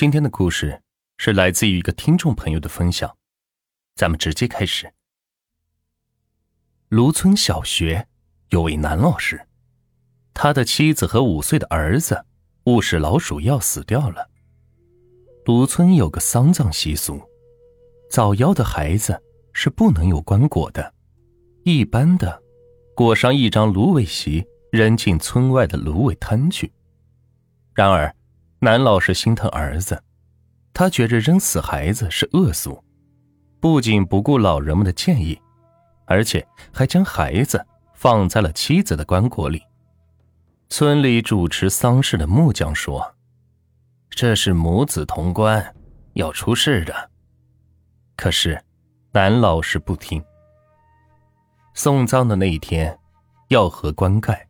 今天的故事是来自于一个听众朋友的分享，咱们直接开始。芦村小学有位男老师，他的妻子和5岁的儿子误食老鼠药死掉了。芦村有个丧葬习俗，早夭的孩子是不能有棺椁的，一般的裹上一张芦苇席扔进村外的芦苇滩去。然而男老师心疼儿子，他觉着扔死孩子是恶俗，不仅不顾老人们的建议，而且还将孩子放在了妻子的棺椁里。村里主持丧事的木匠说，这是母子同棺，要出事的。可是男老师不听。送葬的那一天要合棺盖，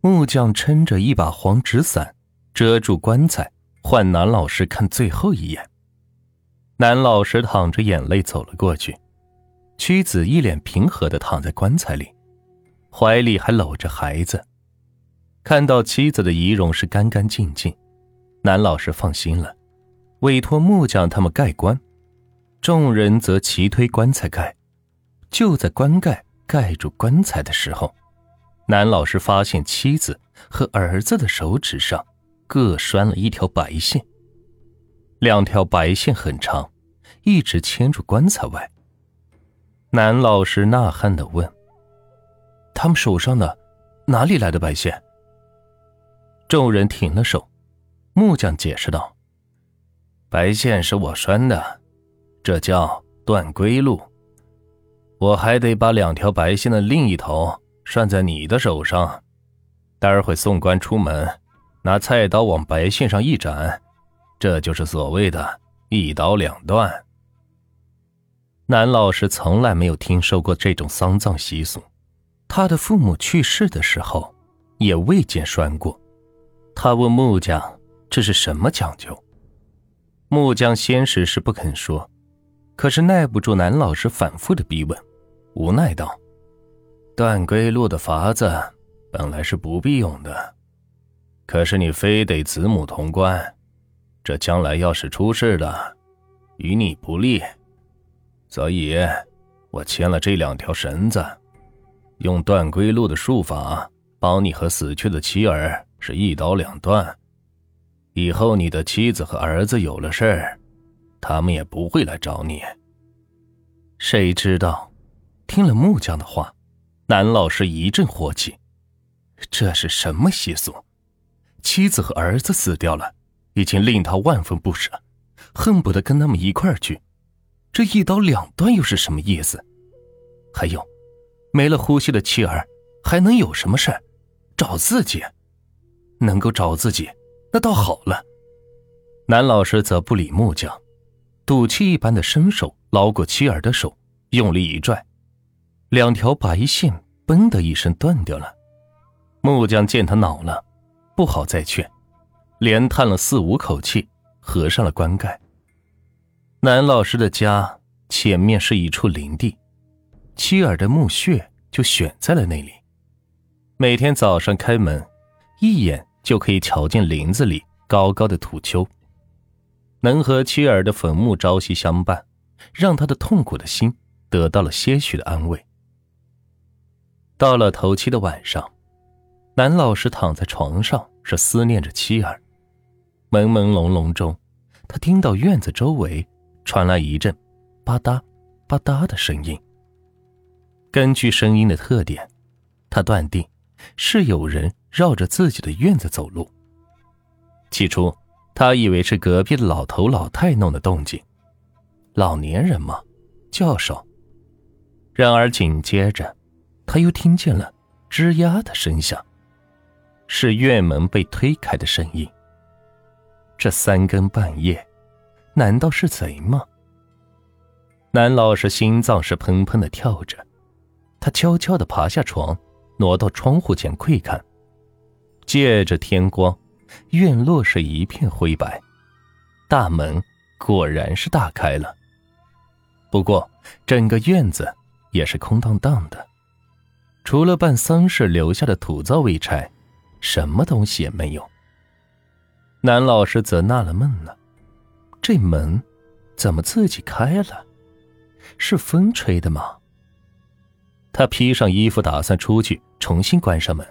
木匠撑着一把黄纸伞遮住棺材，换男老师看最后一眼。男老师淌着眼泪走了过去，妻子一脸平和地躺在棺材里，怀里还搂着孩子。看到妻子的仪容是干干净净，男老师放心了，委托木匠他们盖棺。众人则齐推棺材盖，就在棺盖盖住棺材的时候，男老师发现妻子和儿子的手指上各拴了一条白线，两条白线很长，一直牵住棺材外。男老师呐喊地问，他们手上的哪里来的白线？众人停了手。木匠解释道，白线是我拴的，这叫断归路，我还得把两条白线的另一头拴在你的手上，待会送棺出门，拿菜刀往白线上一斩，这就是所谓的一刀两断。男老师从来没有听说过这种丧葬习俗，他的父母去世的时候也未见拴过。他问木匠，这是什么讲究？木匠先是不肯说，可是耐不住男老师反复的逼问，无奈道，断归路的法子本来是不必用的，可是你非得子母同棺，这将来要是出事的，与你不利，所以我牵了这两条绳子，用断归路的术法帮你和死去的妻儿是一刀两断，以后你的妻子和儿子有了事儿，他们也不会来找你。谁知道听了木匠的话，男老师一阵火气，这是什么习俗？妻子和儿子死掉了，已经令他万分不舍，恨不得跟他们一块儿去，这一刀两断又是什么意思？还有没了呼吸的妻儿还能有什么事？找自己，能够找自己那倒好了。男老师则不理木匠，赌气一般的伸手捞过妻儿的手，用力一拽，两条白线嘣的一声断掉了。木匠见他恼了，不好再劝，连叹了4、5口气，合上了棺盖。男老师的家前面是一处林地，妻儿的墓穴就选在了那里。每天早上开门，一眼就可以瞧见林子里高高的土丘，能和妻儿的坟墓朝夕相伴，让他的痛苦的心得到了些许的安慰。到了头七的晚上，男老师躺在床上是思念着妻儿。朦朦胧胧中，他听到院子周围传来一阵吧嗒吧嗒的声音。根据声音的特点，他断定是有人绕着自己的院子走路。起初他以为是隔壁的老头老太弄的动静，老年人嘛，较少。然而紧接着他又听见了吱呀的声响，是院门被推开的声音。这3更半夜，难道是贼吗？男老师心脏是砰砰地跳着，他悄悄地爬下床，挪到窗户前窥看。借着天光，院落是一片灰白，大门果然是大开了，不过整个院子也是空荡荡的，除了办丧事留下的土灶未拆，什么东西也没有。男老师则纳了闷了，这门怎么自己开了？是风吹的吗？他披上衣服打算出去重新关上门，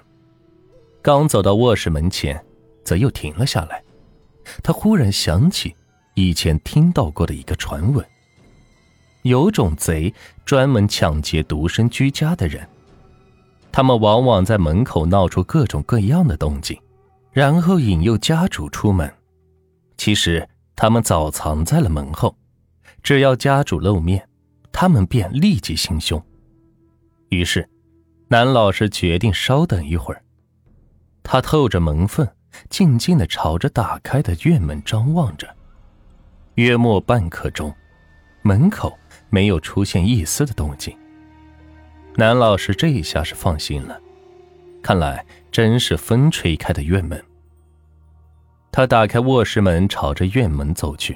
刚走到卧室门前则又停了下来。他忽然想起以前听到过的一个传闻，有种贼专门抢劫独身居家的人，他们往往在门口闹出各种各样的动静，然后引诱家主出门。其实他们早藏在了门后，只要家主露面，他们便立即行凶。于是男老师决定稍等一会儿，他透着门缝静静地朝着打开的院门张望着。约莫半刻钟，门口没有出现一丝的动静。男老师这一下是放心了，看来真是风吹开的院门。他打开卧室门，朝着院门走去。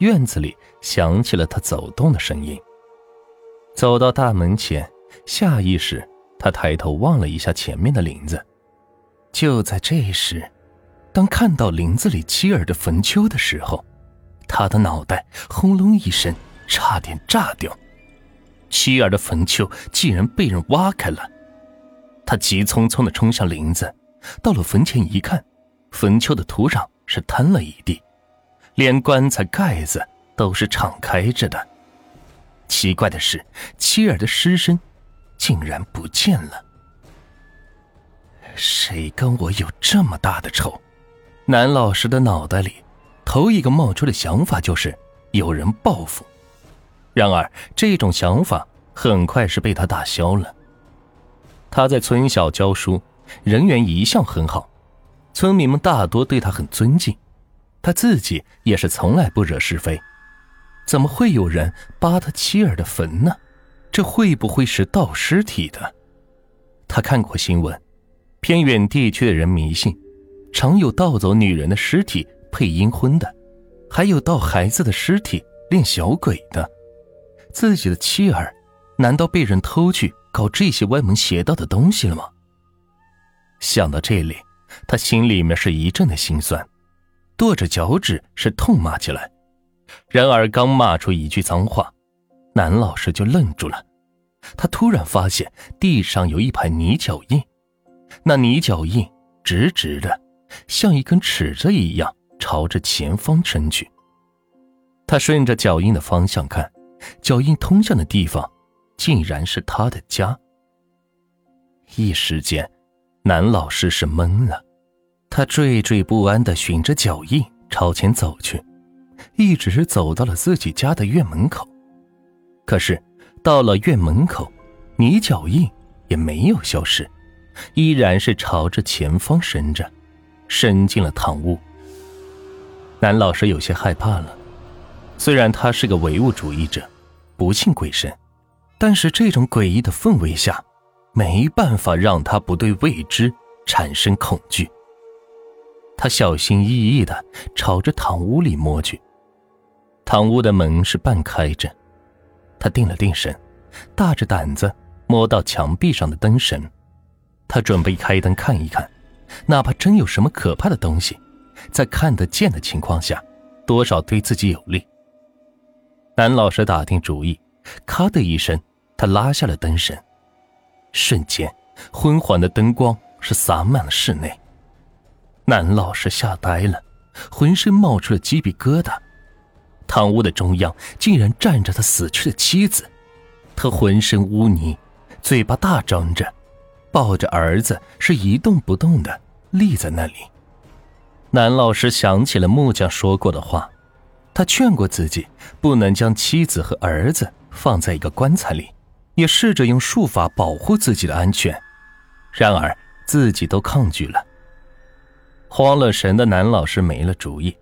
院子里响起了他走动的声音。走到大门前，下意识他抬头望了一下前面的林子。就在这时，当看到林子里妻儿的坟丘的时候，他的脑袋轰隆一声差点炸掉。妻儿的坟丘竟然被人挖开了。他急匆匆地冲向林子，到了坟前一看，坟丘的土壤是摊了一地，连棺材盖子都是敞开着的。奇怪的是，妻儿的尸身竟然不见了。谁跟我有这么大的仇？男老师的脑袋里头一个冒出的想法就是有人报复，然而这种想法很快是被他打消了。他在村小教书，人缘一向很好，村民们大多对他很尊敬，他自己也是从来不惹是非，怎么会有人扒他妻儿的坟呢？这会不会是盗尸体的？他看过新闻，偏远地区的人迷信，常有盗走女人的尸体配阴婚的，还有盗孩子的尸体练小鬼的。自己的妻儿难道被人偷去搞这些歪门邪道的东西了吗？想到这里，他心里面是一阵的心酸，跺着脚趾是痛骂起来。然而刚骂出一句脏话，男老师就愣住了。他突然发现地上有一排泥脚印，那泥脚印直直的，像一根尺子一样朝着前方伸去。他顺着脚印的方向看，脚印通向的地方竟然是他的家。一时间男老师是懵了，他惴惴不安地循着脚印朝前走去，一直是走到了自己家的院门口。可是到了院门口，泥脚印也没有消失，依然是朝着前方伸着，伸进了堂屋。男老师有些害怕了，虽然他是个唯物主义者，不信鬼神，但是这种诡异的氛围下，没办法让他不对未知产生恐惧。他小心翼翼地朝着堂屋里摸去，堂屋的门是半开着。他定了定神，大着胆子摸到墙壁上的灯绳。他准备开灯看一看，哪怕真有什么可怕的东西，在看得见的情况下，多少对自己有利。男老师打定主意，咔的一声，他拉下了灯绳。瞬间，昏黄的灯光是洒满了室内。男老师吓呆了，浑身冒出了鸡皮疙瘩。堂屋的中央竟然站着他死去的妻子，他浑身污泥，嘴巴大张着，抱着儿子是一动不动的立在那里。男老师想起了木匠说过的话，他劝过自己不能将妻子和儿子放在一个棺材里，也试着用术法保护自己的安全，然而自己都抗拒了。慌了神的男老师没了主意，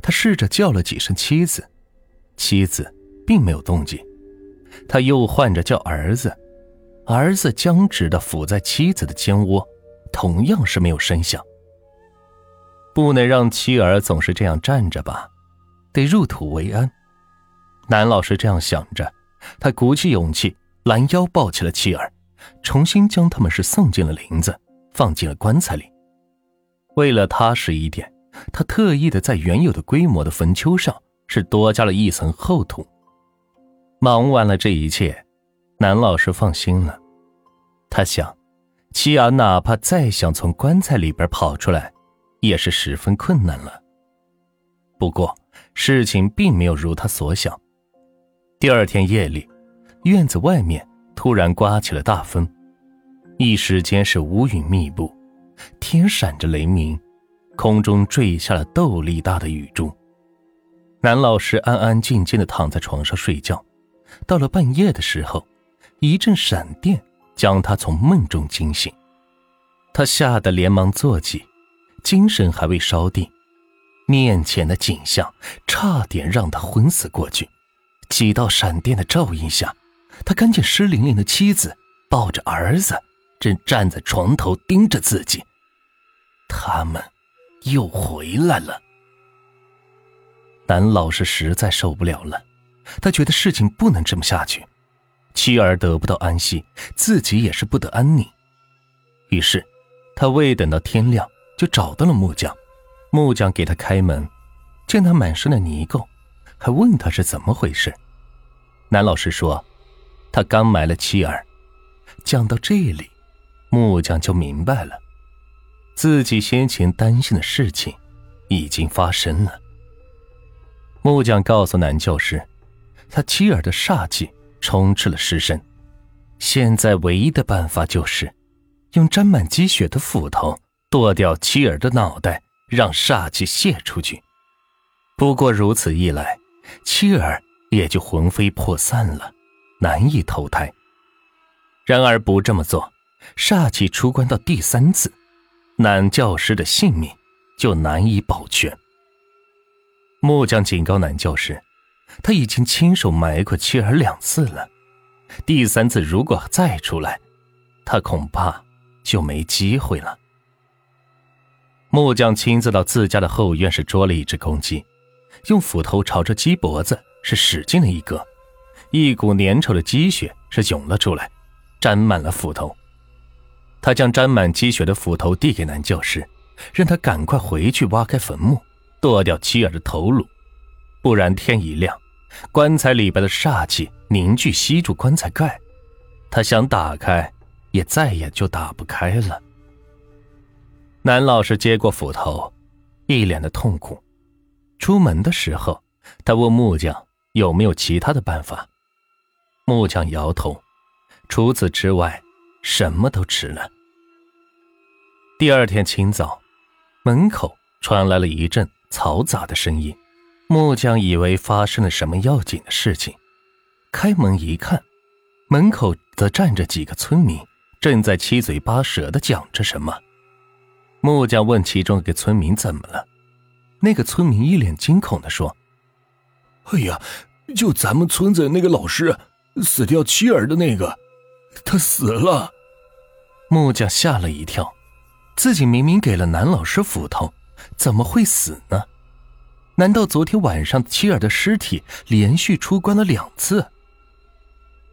他试着叫了几声妻子，妻子并没有动静。他又唤着叫儿子，儿子僵直地伏在妻子的肩窝，同样是没有声响。不能让妻儿总是这样站着吧，得入土为安。男老师这样想着，他鼓起勇气拦腰抱起了妻儿，重新将他们是送进了林子，放进了棺材里。为了踏实一点，他特意的在原有的规模的坟丘上是多加了一层厚土。忙完了这一切，南老师放心了。他想，齐雅哪怕再想从棺材里边跑出来，也是十分困难了。不过事情并没有如他所想。第二天夜里，院子外面突然刮起了大风，一时间是乌云密布，天闪着雷鸣，空中坠下了豆粒大的雨珠。南老师安安静静地躺在床上睡觉，到了半夜的时候，一阵闪电将他从梦中惊醒，他吓得连忙坐起，精神还未稍定，面前的景象差点让他昏死过去。几道闪电的照应下，他看见湿淋淋的妻子抱着儿子正站在床头盯着自己。他们又回来了。南老师实在受不了了，他觉得事情不能这么下去，妻儿得不到安息，自己也是不得安宁。于是他未等到天亮就找到了木匠。木匠给他开门，见他满身的泥垢，还问他是怎么回事。南老师说他刚埋了妻儿。讲到这里，木匠就明白了，自己先前担心的事情已经发生了。木匠告诉南教师，他妻儿的煞气充斥了尸身，现在唯一的办法就是用沾满积雪的斧头剁掉妻儿的脑袋，让煞气泄出去。不过如此一来，妻儿也就魂飞魄散了，难以投胎。然而不这么做，煞气出关到第三次，男教师的性命就难以保全。木匠警告男教师，他已经亲手埋过妻儿2次了，第3次如果再出来，他恐怕就没机会了。木匠亲自到自家的后院是捉了一只公鸡，用斧头朝着鸡脖子是使劲了一割，一股粘稠的鸡血是涌了出来，沾满了斧头。他将沾满鸡血的斧头递给男教师，让他赶快回去挖开坟墓，剁掉妻儿的头颅，不然天一亮，棺材里边的煞气凝聚吸住棺材盖，他想打开也再也就打不开了。南老师接过斧头，一脸的痛苦。出门的时候，他问木匠有没有其他的办法。木匠摇头，除此之外什么都迟了。第二天清早，门口传来了一阵嘈杂的声音，木匠以为发生了什么要紧的事情，开门一看，门口则站着几个村民，正在七嘴八舌地讲着什么。木匠问其中一个村民怎么了，那个村民一脸惊恐地说，哎呀，就咱们村子那个老师，死掉妻儿的那个，他死了。木匠吓了一跳，自己明明给了男老师斧头，怎么会死呢？难道昨天晚上妻儿的尸体连续出棺了2次？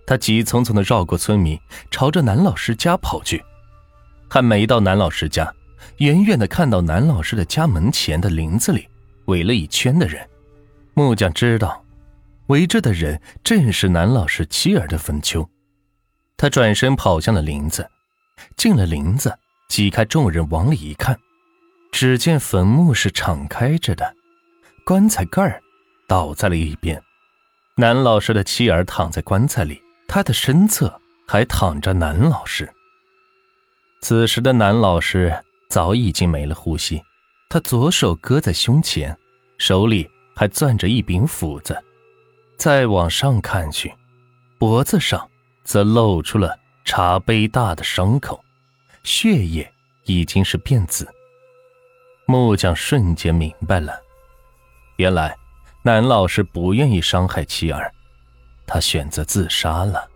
他急匆匆地绕过村民，朝着男老师家跑去。还没到男老师家，远远地看到男老师的家门前的林子里围了一圈的人。木匠知道围着的人正是男老师妻儿的坟丘。他转身跑向了林子，进了林子，挤开众人往里一看，只见坟墓是敞开着的，棺材盖倒在了一边，男老师的妻儿躺在棺材里，他的身侧还躺着男老师。此时的男老师早已经没了呼吸，他左手搁在胸前，手里还攥着一柄斧子。再往上看去，脖子上则露出了茶杯大的伤口，血液已经是变紫。木匠瞬间明白了，原来男老师不愿意伤害妻儿，他选择自杀了。